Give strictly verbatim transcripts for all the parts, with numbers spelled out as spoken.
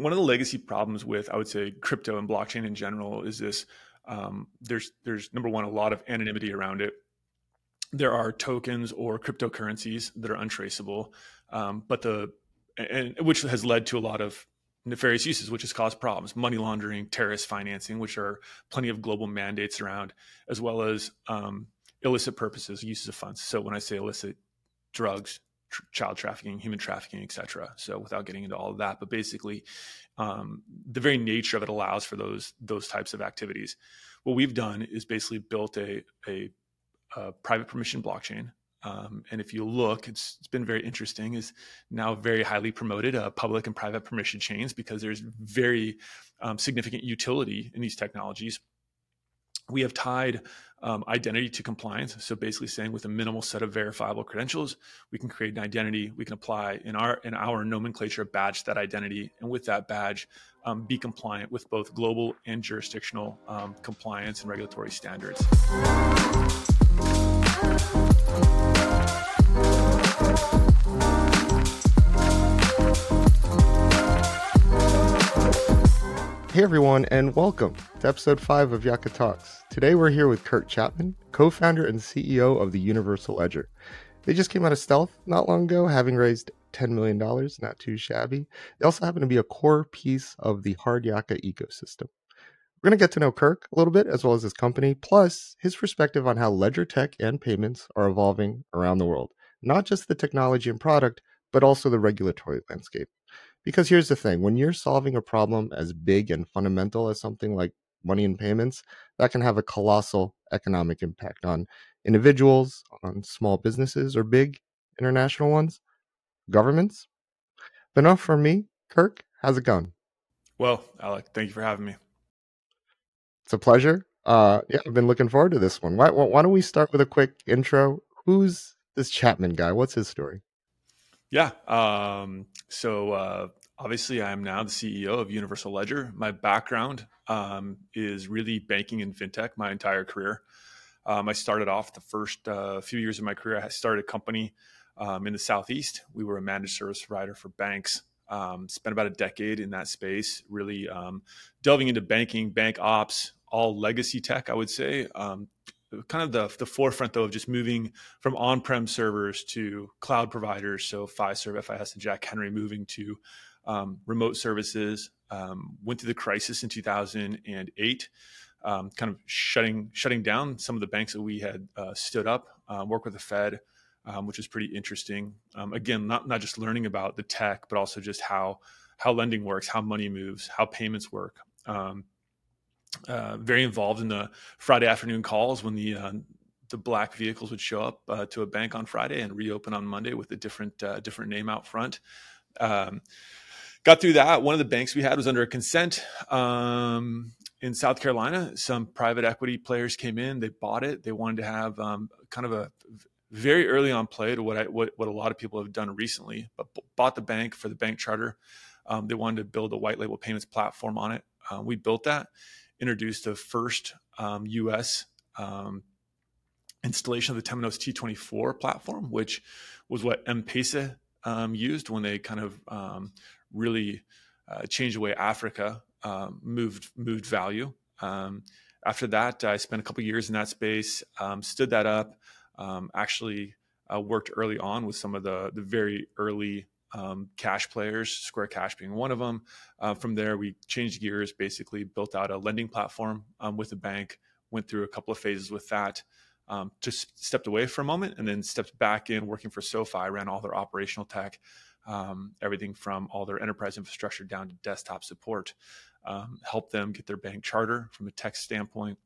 one of the legacy problems with, I would say, crypto and blockchain in general is this, um, there's, there's number one, a lot of anonymity around it. There are tokens or cryptocurrencies that are untraceable, um, but the, and which has led to a lot of nefarious uses, which has caused problems, money laundering, terrorist financing, which are plenty of global mandates around, as well as um, illicit purposes, uses of funds. So when I say illicit, drugs, tr- child trafficking, human trafficking, et cetera. So without getting into all of that, but basically um, the very nature of it allows for those, those types of activities. What we've done is basically built a, a, a private permission blockchain. Um, and if you look, it's, it's been very interesting, is now very highly promoted, uh, public and private permission chains, because there's very um, significant utility in these technologies. We have tied um, identity to compliance. So basically saying with a minimal set of verifiable credentials, we can create an identity, we can apply in our in our nomenclature badge that identity, and with that badge, um, be compliant with both global and jurisdictional um, compliance and regulatory standards. Hey everyone, and welcome to episode five of Yaka Talks. Today we're here with Kirk Chapman, co-founder and C E O of the Universal Ledger. They just came out of stealth not long ago, having raised ten million dollars, not too shabby. They also happen to be a core piece of the Hard Yaka ecosystem. We're going to get to know Kirk a little bit, as well as his company, plus his perspective on how ledger tech and payments are evolving around the world. Not just the technology and product, but also the regulatory landscape. Because here's the thing, when you're solving a problem as big and fundamental as something like money and payments, that can have a colossal economic impact on individuals, on small businesses or big international ones, governments. But enough for me. Kirk, how's it going? Well, Alec, thank you for having me. It's a pleasure. Uh, yeah, I've been looking forward to this one. Why, why don't we start with a quick intro? Who's this Chapman guy? What's his story? Yeah. Um, so uh, obviously, I am now the C E O of Universal Ledger. My background um, is really banking and fintech my entire career. Um, I started off the first uh, few years of my career. I started a company um, in the Southeast. We were a managed service provider for banks. Um, spent about a decade in that space, really um, delving into banking, bank ops, all legacy tech, I would say. Um, kind of the the forefront though of just moving from on-prem servers to cloud providers. So Fiserv, F I S, and Jack Henry, moving to um, remote services, um, went through the crisis in two thousand eight, um, kind of shutting, shutting down some of the banks that we had uh, stood up, uh, worked with the Fed, um, which was pretty interesting. Um, again, not, not just learning about the tech, but also just how, how lending works, how money moves, how payments work. Um, Uh, very involved in the Friday afternoon calls when the uh, the black vehicles would show up uh, to a bank on Friday and reopen on Monday with a different uh, different name out front. Um, got through that. One of the banks we had was under a consent um, in South Carolina. Some private equity players came in. They bought it. They wanted to have um, kind of a very early on play to what I what, what a lot of people have done recently, but b- bought the bank for the bank charter. Um, they wanted to build a white label payments platform on it. Uh, we built that. Introduced the first um, U S um, installation of the Temenos T twenty-four platform, which was what M-Pesa um, used when they kind of um, really uh, changed the way Africa um, moved moved value. Um, after that, I spent a couple of years in that space, um, stood that up, um, actually uh, worked early on with some of the, the very early Um, cash players, Square Cash being one of them. Uh, from there, we changed gears, basically built out a lending platform um, with a bank, went through a couple of phases with that, um, just stepped away for a moment and then stepped back in working for SoFi, ran all their operational tech, um, everything from all their enterprise infrastructure down to desktop support, um, helped them get their bank charter from a tech standpoint.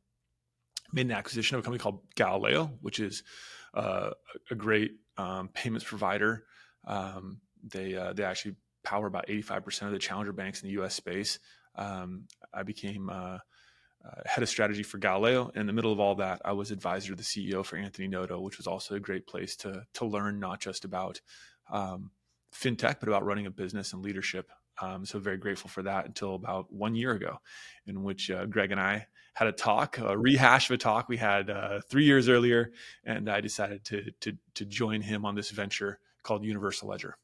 Made an acquisition of a company called Galileo, which is uh, a great um, payments provider. Um, They uh, they actually power about eighty-five percent of the challenger banks in the U S space. Um, I became uh, uh, head of strategy for Galileo. And in the middle of all that, I was advisor to the C E O for Anthony Noto, which was also a great place to to learn not just about um, fintech, but about running a business and leadership. Um, so very grateful for that until about one year ago, in which uh, Greg and I had a talk, a rehash of a talk we had uh, three years earlier. And I decided to to to join him on this venture called Universal Ledger.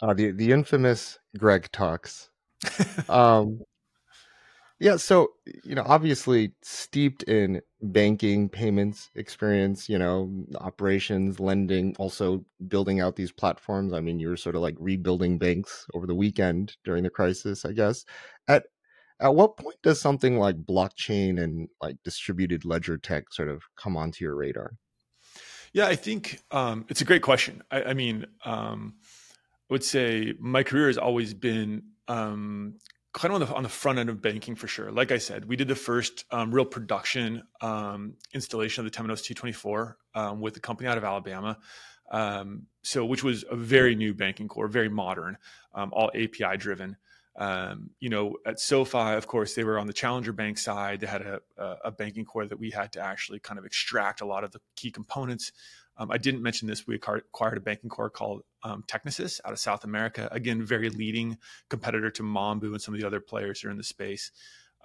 uh, the the infamous Greg Talks. um, yeah, so you know, obviously steeped in banking, payments, experience, you know, operations, lending, also building out these platforms. I mean, you were sort of like rebuilding banks over the weekend during the crisis, I guess. At At what point does something like blockchain and like distributed ledger tech sort of come onto your radar? Yeah, I think um, it's a great question. I, I mean, um, I would say my career has always been um, kind of on the, on the front end of banking for sure. Like I said, we did the first um, real production um, installation of the Temenos T twenty-four um, with a company out of Alabama. Um, so, which was a very new banking core, very modern, um, all A P I driven. Um, you know, at SoFi, of course, they were on the challenger bank side. They had a, a banking core that we had to actually kind of extract a lot of the key components. Um, I didn't mention this. We acquired a banking core called um, Technisys out of South America. Again, very leading competitor to Mambu and some of the other players who are in the space.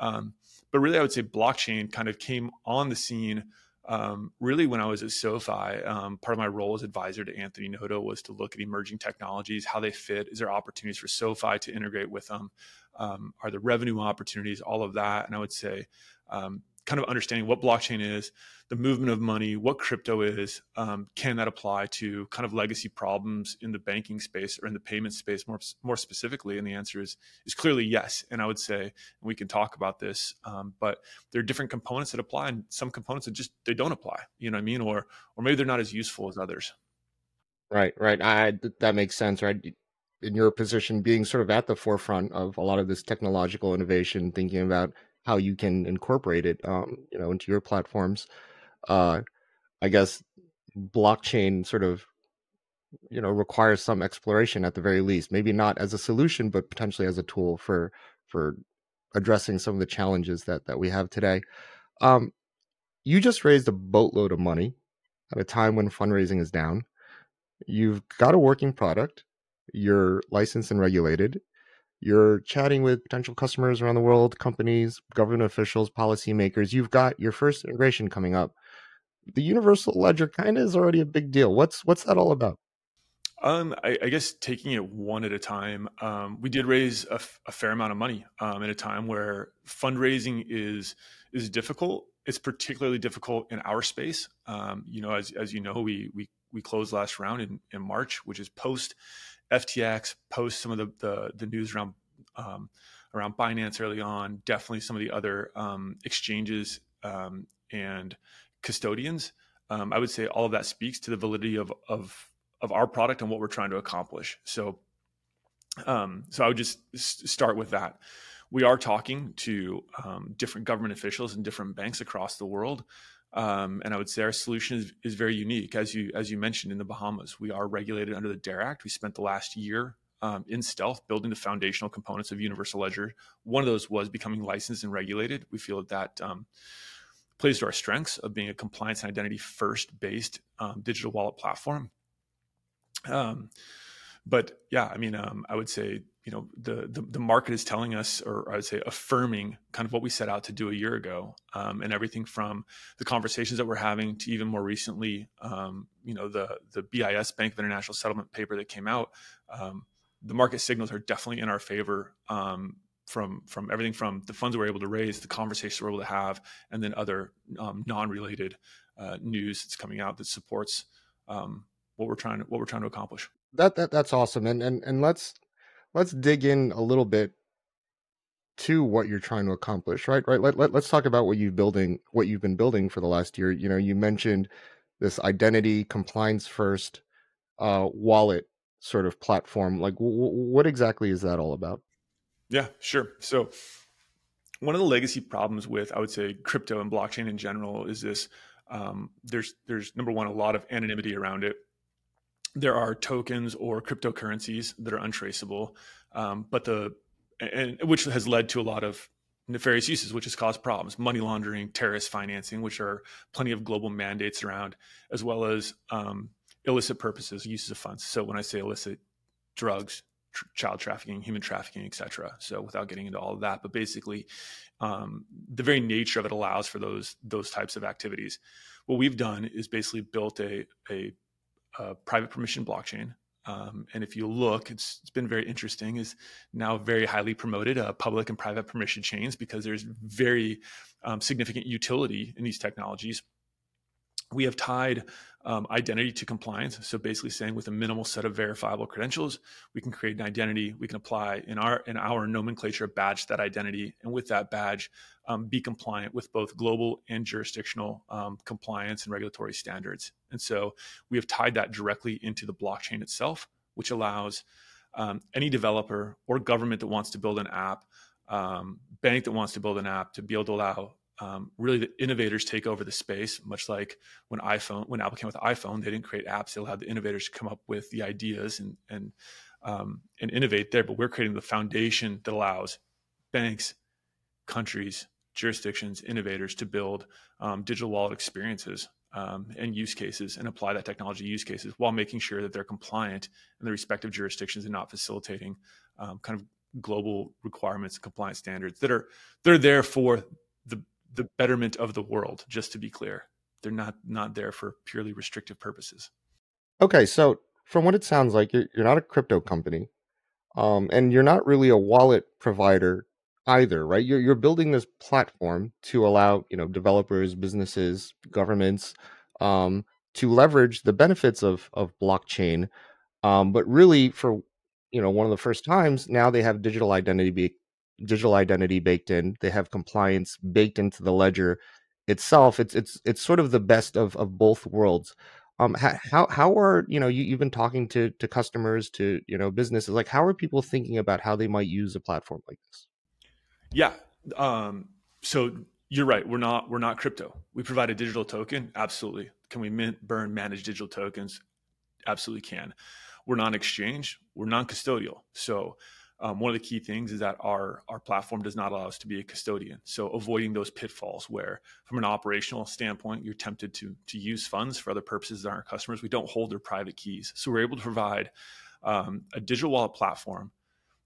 Um, but really, I would say blockchain kind of came on the scene um, really when I was at SoFi. Um, part of my role as advisor to Anthony Noto was to look at emerging technologies, how they fit, is there opportunities for SoFi to integrate with them? Um, are there revenue opportunities, all of that? And I would say um, kind of understanding what blockchain is, the movement of money, what crypto is, um, can that apply to kind of legacy problems in the banking space or in the payment space more, more specifically? And the answer is, is clearly yes. And I would say, and we can talk about this, um, but there are different components that apply and some components that just, they don't apply, you know what I mean? Or, or maybe they're not as useful as others. Right. Right. I, that makes sense. Right. In your position, being sort of at the forefront of a lot of this technological innovation, thinking about how you can incorporate it, um, you know, into your platforms. Uh, I guess blockchain sort of, you know, requires some exploration at the very least. Maybe not as a solution, but potentially as a tool for for addressing some of the challenges that that we have today. Um, you just raised a boatload of money at a time when fundraising is down. You've got a working product. You're licensed and regulated. You're chatting with potential customers around the world, companies, government officials, policymakers. You've got your first integration coming up. The Universal Ledger kind of is already a big deal. What's what's that all about? Um, I, I guess taking it one at a time. Um, we did raise a, f- a fair amount of money um, at a time where fundraising is is difficult. It's particularly difficult in our space. Um, you know, as as you know, we we we closed last round in, in March, which is post F T X, post some of the the, the news around um, around Binance early on, definitely some of the other um, exchanges um, and custodians. Um, I would say all of that speaks to the validity of of of our product and what we're trying to accomplish. So, um, so I would just s- start with that. We are talking to um, different government officials and different banks across the world. Um, and I would say our solution is, is very unique. As you as you mentioned, in the Bahamas, we are regulated under the DARE Act. We spent the last year um, in stealth building the foundational components of Universal Ledger. One of those was becoming licensed and regulated. We feel that um, plays to our strengths of being a compliance and identity first based um, digital wallet platform. Um, but yeah, I mean, um, I would say, you know, the, the, the market is telling us, or I would say affirming kind of what we set out to do a year ago, um, and everything from the conversations that we're having to even more recently, um, you know, the, the B I S, Bank of International Settlement paper that came out, um, the market signals are definitely in our favor, um, from, from everything from the funds we're able to raise, the conversations we're able to have, and then other, um, non-related, uh, news that's coming out that supports, um, what we're trying to, what we're trying to accomplish. That, that, that's awesome. And, and, and let's, Let's dig in a little bit to what you're trying to accomplish, right? Right. Let, let, let's talk about what you've building, what you've been building for the last year. You know, you mentioned this identity compliance first uh, wallet sort of platform. Like, w- what exactly is that all about? Yeah, sure. So one of the legacy problems with, I would say, crypto and blockchain in general is this: um, there's there's number one, a lot of anonymity around it. There are tokens or cryptocurrencies that are untraceable, um, but the and which has led to a lot of nefarious uses, which has caused problems, money laundering, terrorist financing, which are plenty of global mandates around, as well as um, illicit purposes, uses of funds. So when I say illicit, drugs, tr- child trafficking, human trafficking, et cetera. So without getting into all of that, but basically um, the very nature of it allows for those those types of activities. What we've done is basically built a a a private permission blockchain Um, and if you look, it's, it's been very interesting, is now very highly promoted uh, public and private permission chains, because there's very um, significant utility in these technologies. We have tied um, identity to compliance. So basically saying with a minimal set of verifiable credentials, we can create an identity. We can apply in our in our nomenclature badge that identity. And with that badge, um, be compliant with both global and jurisdictional um, compliance and regulatory standards. And so we have tied that directly into the blockchain itself, which allows um, any developer or government that wants to build an app, um, bank that wants to build an app, to be able to allow Um, really the innovators take over the space, much like when iPhone, when Apple came with iPhone, they didn't create apps. They allowed the innovators to come up with the ideas and and um, and innovate there. But we're creating the foundation that allows banks, countries, jurisdictions, innovators to build um, digital wallet experiences um, and use cases, and apply that technology use cases while making sure that they're compliant in their respective jurisdictions and not facilitating um, kind of global requirements and compliance standards that are they're there for the the betterment of the world, just to be clear. They're not not there for purely restrictive purposes. Okay, so from what it sounds like, you're, you're not a crypto company, um, and you're not really a wallet provider either, right? You're, you're building this platform to allow, you know, developers, businesses, governments um, to leverage the benefits of, of blockchain. Um, but really, for, you know, one of the first times, now they have digital identity be digital identity baked in. They have compliance baked into the ledger itself. It's it's it's sort of the best of, of both worlds. Um, how how are you know you, you've been talking to to customers, to you know businesses, like how are people thinking about how they might use a platform like this? Yeah, um, so you're right. We're not we're not crypto. We provide a digital token. Absolutely. Can we mint, burn, manage digital tokens? Absolutely can. We're not an exchange. We're non-custodial. So. Um, one of the key things is that our our platform does not allow us to be a custodian. So avoiding those pitfalls where, from an operational standpoint, you're tempted to to use funds for other purposes that aren't customers. We don't hold their private keys. So we're able to provide um, a digital wallet platform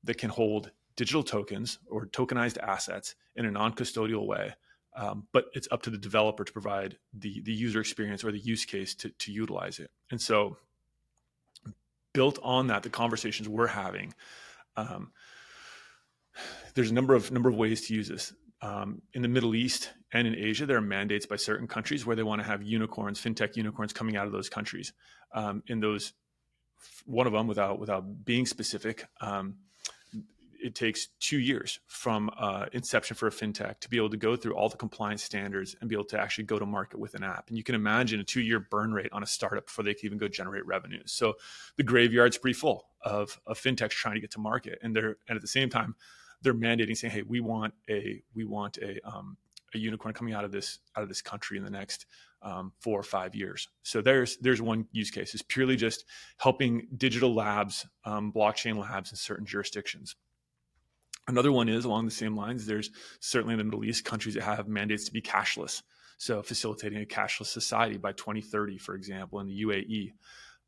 that can hold digital tokens or tokenized assets in a non-custodial way. Um, but it's up to the developer to provide the the user experience or the use case to to utilize it. And so built on that, the conversations we're having, Um, there's a number of number of ways to use this. Um, in the Middle East and in Asia, there are mandates by certain countries where they want to have unicorns, fintech unicorns, coming out of those countries. Um, in those, one of them, without without being specific, um, it takes two years from uh, inception for a fintech to be able to go through all the compliance standards and be able to actually go to market with an app. And you can imagine a two-year burn rate on a startup before they can even go generate revenues. So the graveyard's pretty full of, of fintechs trying to get to market, and they're and at the same time they're mandating, saying, "Hey, we want a we want a um, a unicorn coming out of this out of this country in the next um, four or five years." So there's there's one use case is purely just helping digital labs, um, blockchain labs in certain jurisdictions. Another one is along the same lines. There's certainly in the Middle East countries that have mandates to be cashless. So facilitating a cashless society by twenty thirty, for example, in the U A E.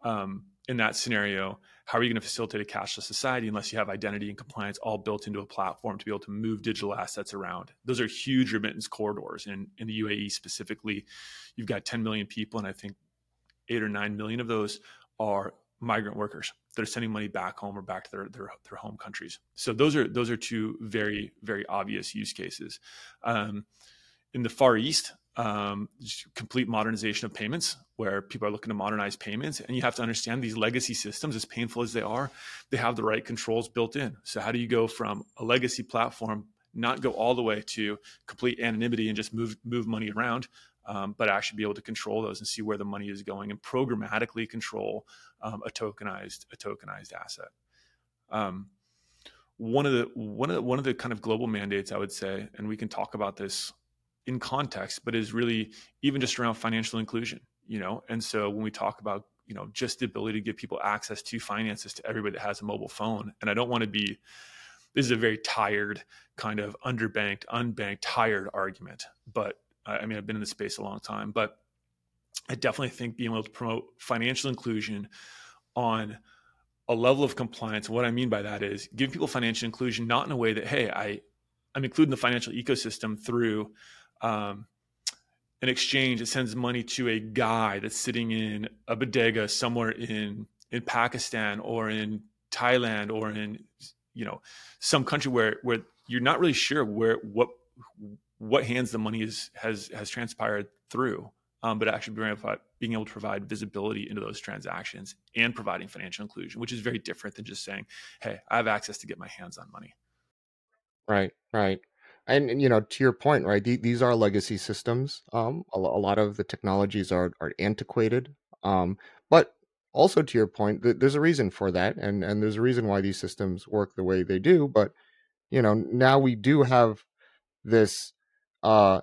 Um, in that scenario, how are you going to facilitate a cashless society unless you have identity and compliance all built into a platform to be able to move digital assets around? Those are huge remittance corridors. And in the U A E specifically, you've got ten million people, and I think eight or nine million of those are migrant workers that are sending money back home or back to their, their, their home countries. So those are, those are two very, very obvious use cases. Um, in the Far East, um, complete modernization of payments, where people are looking to modernize payments. And you have to understand these legacy systems, as painful as they are, they have the right controls built in. So how do you go from a legacy platform, not go all the way to complete anonymity and just move, move money around, Um, but actually be able to control those and see where the money is going and programmatically control um, a tokenized a tokenized asset. Um, one of the one of the, one of the kind of global mandates, I would say, and we can talk about this in context, but is really even just around financial inclusion. You know, and so when we talk about you know just the ability to give people access to finances to everybody that has a mobile phone, and I don't want to be. This is a very tired kind of underbanked, unbanked, tired argument, but. I mean, I've been in this space a long time, but I definitely think being able to promote financial inclusion on a level of compliance. What I mean by that is giving people financial inclusion, not in a way that, hey, I, I'm including the financial ecosystem through um, an exchange that sends money to a guy that's sitting in a bodega somewhere in in Pakistan or in Thailand or in, you know, some country where, where you're not really sure where, what, what hands the money is, has, has transpired through, um, but actually being able, to, being able to provide visibility into those transactions and providing financial inclusion, which is very different than just saying, hey, I have access to get my hands on money. Right. Right. And, and you know, to your point, right, th- these are legacy systems. Um, a, a lot of the technologies are, are antiquated. Um, but also to your point, th- there's a reason for that. And, and there's a reason why these systems work the way they do. But, you know, now we do have this, uh,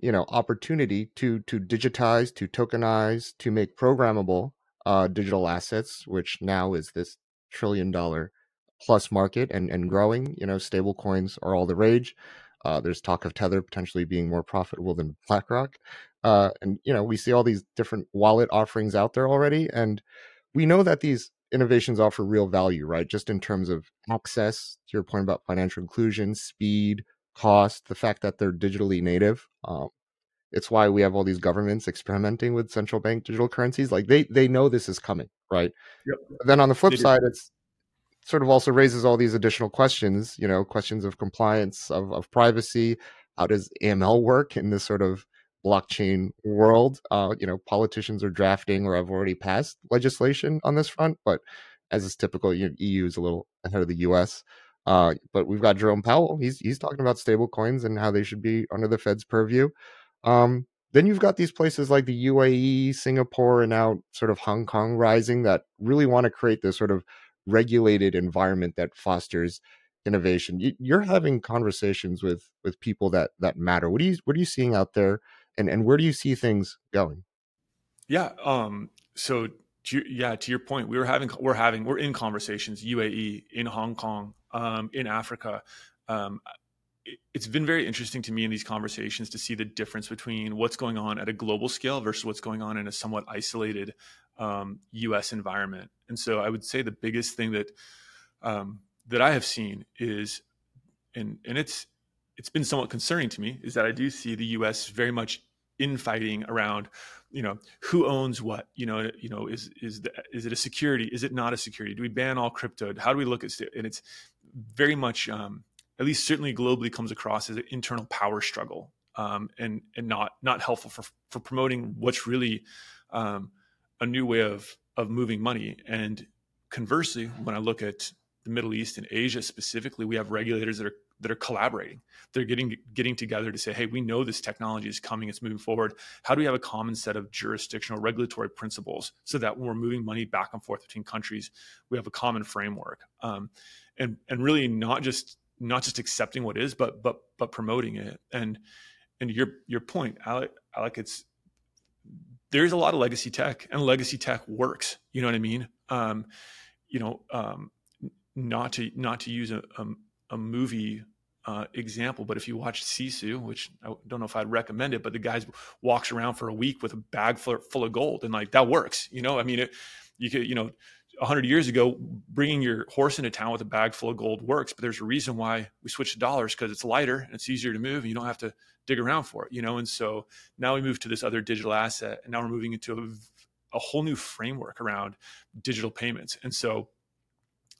you know, opportunity to to digitize, to tokenize, to make programmable uh, digital assets, which now is this trillion dollar plus market and, and growing. You know, stable coins are all the rage. Uh, there's talk of Tether potentially being more profitable than BlackRock. Uh, and, you know, we see all these different wallet offerings out there already. And we know that these innovations offer real value, right? Just in terms of access, to your point about financial inclusion, speed, cost, the fact that they're digitally native. Um, it's why we have all these governments experimenting with central bank digital currencies. Like they they know this is coming, right? Yep. Then on the flip side, it's sort of also raises all these additional questions, you know, questions of compliance, of, of privacy. How does A M L work in this sort of blockchain world? Uh, you know, politicians are drafting or have already passed legislation on this front, but as is typical, you know, E U is a little ahead of the U S. Uh, but we've got Jerome Powell. He's he's talking about stable coins and how they should be under the Fed's purview. Um, then you've got these places like the U A E, Singapore, and now sort of Hong Kong rising that really want to create this sort of regulated environment that fosters innovation. You, you're having conversations with with people that that matter. What do you what are you seeing out there, and and where do you see things going? Yeah. Um. So to, yeah, to your point, we were having we're having we're in conversations U A E in Hong Kong. Um, in Africa, um, it, it's been very interesting to me in these conversations to see the difference between what's going on at a global scale versus what's going on in a somewhat isolated um, U S environment. And so I would say the biggest thing that um, that I have seen is, and and it's it's been somewhat concerning to me, is that I do see the U S very much infighting around, you know, who owns what, you know, you know, is, is, the, is it a security? Is it not a security? Do we ban all crypto? How do we look at it? And it's very much, um, at least certainly globally, comes across as an internal power struggle, um, and, and not, not helpful for, for promoting what's really, um, a new way of, of moving money. And conversely, when I look at the Middle East and Asia specifically, we have regulators that are that are collaborating. They're getting getting together to say, hey, we know this technology is coming, it's moving forward. How do we have a common set of jurisdictional regulatory principles so that when we're moving money back and forth between countries, we have a common framework? Um, and and really not just not just accepting what is, but but but promoting it. And and your your point, Alec, Alec it's there's a lot of legacy tech, and legacy tech works. You know what I mean? Um, you know, um, not to not to use a, a a movie uh, example, but if you watch Sisu, which I don't know if I'd recommend it, but the guy walks around for a week with a bag full, full of gold, and like that works, you know. I mean, it, you could, you know, a hundred years ago, bringing your horse into town with a bag full of gold works, but there's a reason why we switched to dollars, because it's lighter and it's easier to move, and you don't have to dig around for it, you know. And so now we move to this other digital asset, and now we're moving into a, a whole new framework around digital payments, and so.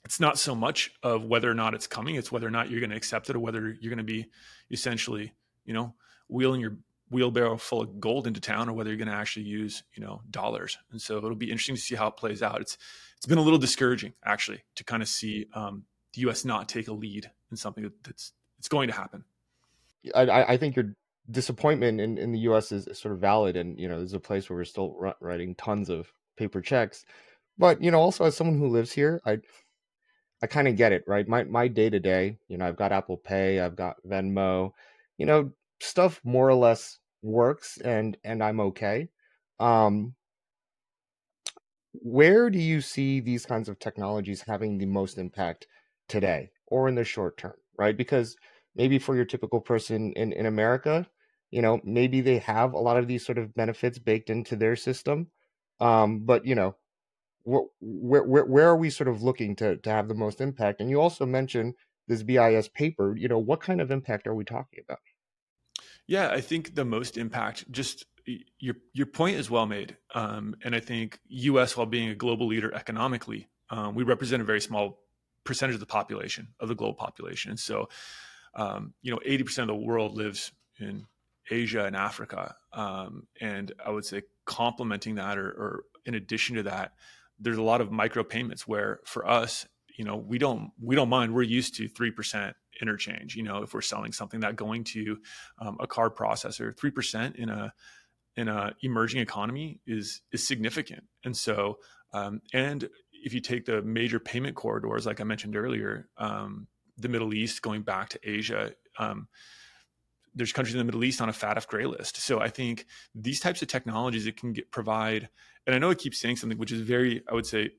It's not so much of whether or not it's coming; it's whether or not you're going to accept it, or whether you're going to be essentially, you know, wheeling your wheelbarrow full of gold into town, or whether you're going to actually use, you know, dollars. And so it'll be interesting to see how it plays out. It's it's been a little discouraging, actually, to kind of see um, the U S not take a lead in something that's it's going to happen. I, I think your disappointment in, in the U S is sort of valid, and you know, there's a place where we're still writing tons of paper checks. But you know, also as someone who lives here, I. I kind of get it, right? My my day to day, you know, I've got Apple Pay, I've got Venmo, you know, stuff more or less works, and and I'm okay. Um, where do you see these kinds of technologies having the most impact today, or in the short term, right? Because maybe for your typical person in in America, you know, maybe they have a lot of these sort of benefits baked into their system, um, but you know. Where, where where are we sort of looking to, to have the most impact? And you also mentioned this B I S paper. You know, what kind of impact are we talking about? Yeah, I think the most impact, just your your point is well made. Um, and I think U S, while being a global leader economically, um, we represent a very small percentage of the population, of the global population. And so, um, you know, eighty percent of the world lives in Asia and Africa. Um, and I would say complementing that, or, or in addition to that, there's a lot of micropayments where for us, you know, we don't, we don't mind. We're used to three percent interchange. You know, if we're selling something, that going to um, a card processor, three percent in a, in a emerging economy is, is significant. And so, um, and if you take the major payment corridors, like I mentioned earlier, um, the Middle East, going back to Asia, um, there's countries in the Middle East on a F A T F gray list. So I think these types of technologies, it can get, provide, and I know I keep saying something which is very, I would say,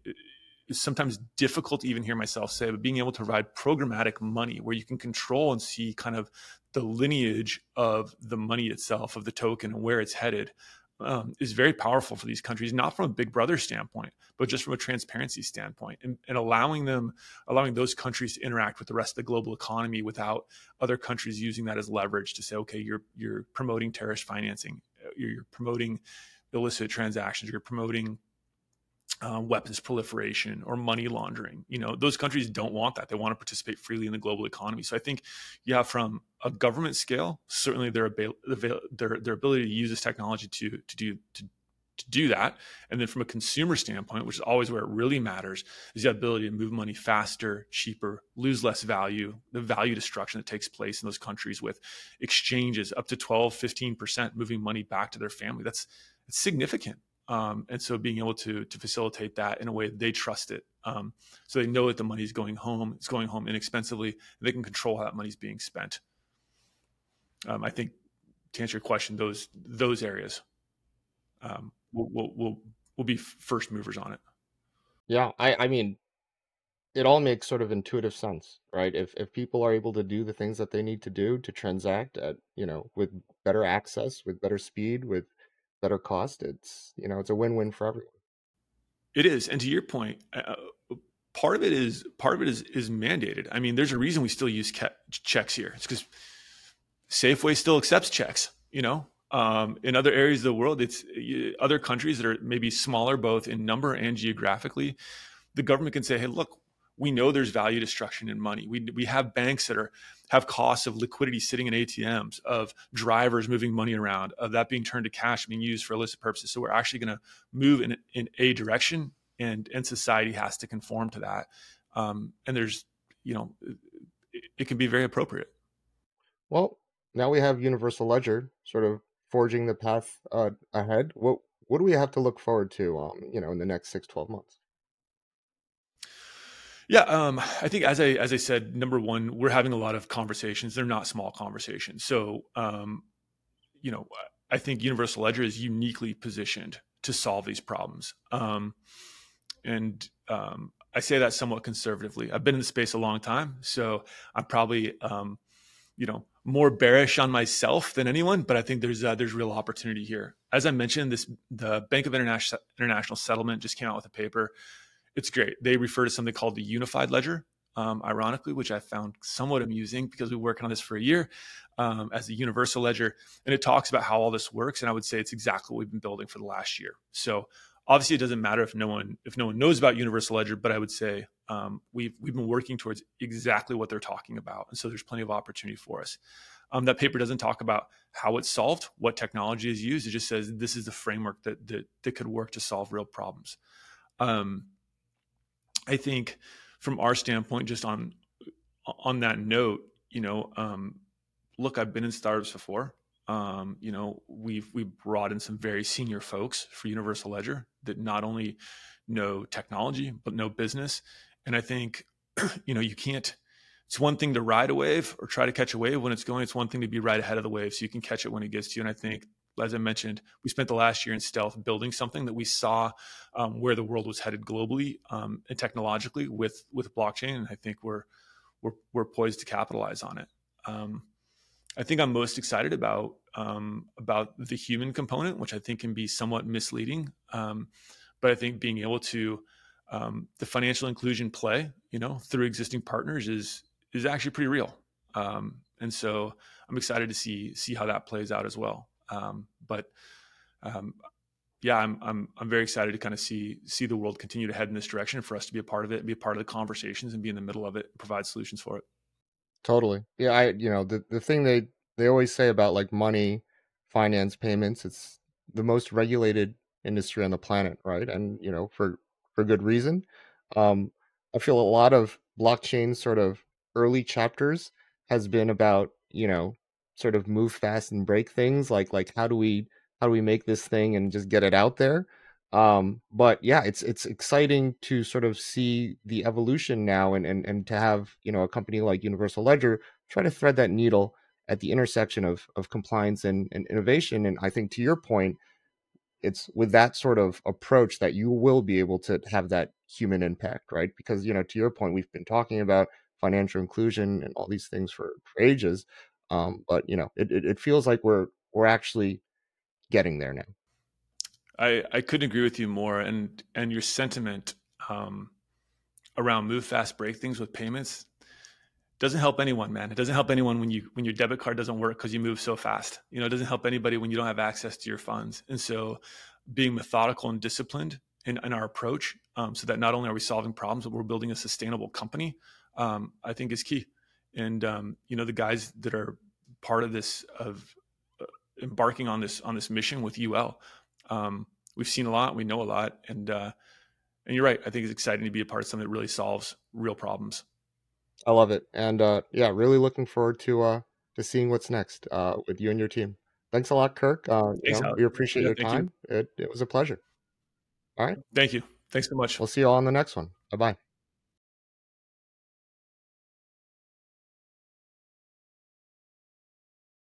is sometimes difficult to even hear myself say, but being able to provide programmatic money where you can control and see kind of the lineage of the money itself, of the token, and where it's headed, um, is very powerful for these countries, not from a big brother standpoint, but just from a transparency standpoint, and, and allowing them, allowing those countries to interact with the rest of the global economy without other countries using that as leverage to say, okay, you're, you're promoting terrorist financing, you're, you're promoting illicit transactions, you're promoting Uh, weapons proliferation or money laundering. You know, those countries don't want that. They want to participate freely in the global economy. So I think, yeah, from a government scale, certainly their avail- their their ability to use this technology to to do to, to do that, and then from a consumer standpoint, which is always where it really matters, is the ability to move money faster, cheaper, lose less value. The value destruction that takes place in those countries with exchanges up to twelve, fifteen percent moving money back to their family. That's, that's significant. Um, and so being able to to facilitate that in a way that they trust it. Um, so they know that the money's going home, it's going home inexpensively, and they can control how that money's being spent. Um, I think to answer your question, those those areas um, will will will will be first movers on it. Yeah, I, I mean, it all makes sort of intuitive sense, right? If if people are able to do the things that they need to do to transact at, you know, with better access, with better speed, with better cost, it's, you know, it's a win-win for everyone. It is. And to your point, uh, part of it is, part of it is, is mandated. I mean, there's a reason we still use ca- checks here. It's because Safeway still accepts checks, you know, um, in other areas of the world, it's uh, other countries that are maybe smaller, both in number and geographically, the government can say, hey, look, we know there's value destruction in money. We we have banks that are have costs of liquidity sitting in A T Ms, of drivers moving money around, of that being turned to cash being used for illicit purposes. So we're actually going to move in in a direction, and and society has to conform to that. Um, and there's, you know, it, it can be very appropriate. Well, now we have Universal Ledger sort of forging the path uh, ahead. What what do we have to look forward to, um, you know, in the next six, twelve months? Yeah, um, I think as I as I said, number one, we're having a lot of conversations. They're not small conversations. So, um, you know, I think Universal Ledger is uniquely positioned to solve these problems. Um, and um, I say that somewhat conservatively. I've been in the space a long time, so I'm probably, um, you know, more bearish on myself than anyone. But I think there's uh, there's real opportunity here. As I mentioned, this the Bank of International International Settlement just came out with a paper. It's great. They refer to something called the unified ledger, um, ironically, which I found somewhat amusing because we've been working on this for a year um, as the universal ledger. And it talks about how all this works. And I would say it's exactly what we've been building for the last year. So obviously it doesn't matter if no one if no one knows about universal ledger, but I would say um, we've we've been working towards exactly what they're talking about. And so there's plenty of opportunity for us. Um, that paper doesn't talk about how it's solved, what technology is used. It just says this is the framework that that, that could work to solve real problems. Um, I think from our standpoint, just on on that note, you know, um, look, I've been in startups before. Um, you know, we've we brought in some very senior folks for Universal Ledger that not only know technology, but know business. And I think, you know, you can't, it's one thing to ride a wave or try to catch a wave when it's going. It's one thing to be right ahead of the wave so you can catch it when it gets to you. And I think, as I mentioned, we spent the last year in stealth building something that we saw um, where the world was headed globally um, and technologically with with blockchain, and I think we're we're, we're poised to capitalize on it. Um, I think I'm most excited about um, about the human component, which I think can be somewhat misleading, um, but I think being able to um, the financial inclusion play, you know, through existing partners is is actually pretty real, um, and so I'm excited to see see how that plays out as well. Um, but um, yeah, I'm I'm I'm very excited to kind of see see the world continue to head in this direction, for us to be a part of it and be a part of the conversations and be in the middle of it and provide solutions for it. Totally. Yeah, I you know, the, the thing they, they always say about like money, finance, payments, it's the most regulated industry on the planet, right? And you know, for for good reason. Um, I feel a lot of blockchain sort of early chapters has been about, you know, sort of move fast and break things, like like how do we how do we make this thing and just get it out there. Um, but yeah, it's it's exciting to sort of see the evolution now, and and and to have, you know, a company like Universal Ledger try to thread that needle at the intersection of of compliance and, and innovation. And I think, to your point, it's with that sort of approach that you will be able to have that human impact, right? Because, you know, to your point, we've been talking about financial inclusion and all these things for, for ages. Um, but, you know, it, it, it feels like we're we're actually getting there now. I, I couldn't agree with you more. And and your sentiment um, around move fast, break things with payments doesn't help anyone, man. It doesn't help anyone when you when your debit card doesn't work because you move so fast. You know, it doesn't help anybody when you don't have access to your funds. And so being methodical and disciplined in, in our approach, um, so that not only are we solving problems, but we're building a sustainable company, um, I think is key. And, um, you know, the guys that are part of this, of uh, embarking on this, on this mission with U L, um, we've seen a lot, we know a lot. And, uh, and you're right. I think it's exciting to be a part of something that really solves real problems. I love it. And, uh, yeah, really looking forward to, uh, to seeing what's next, uh, with you and your team. Thanks a lot, Kirk. Uh, you know, we appreciate yeah, your time. You. It, it was a pleasure. All right. Thank you. Thanks so much. We'll see you all on the next one. Bye-bye.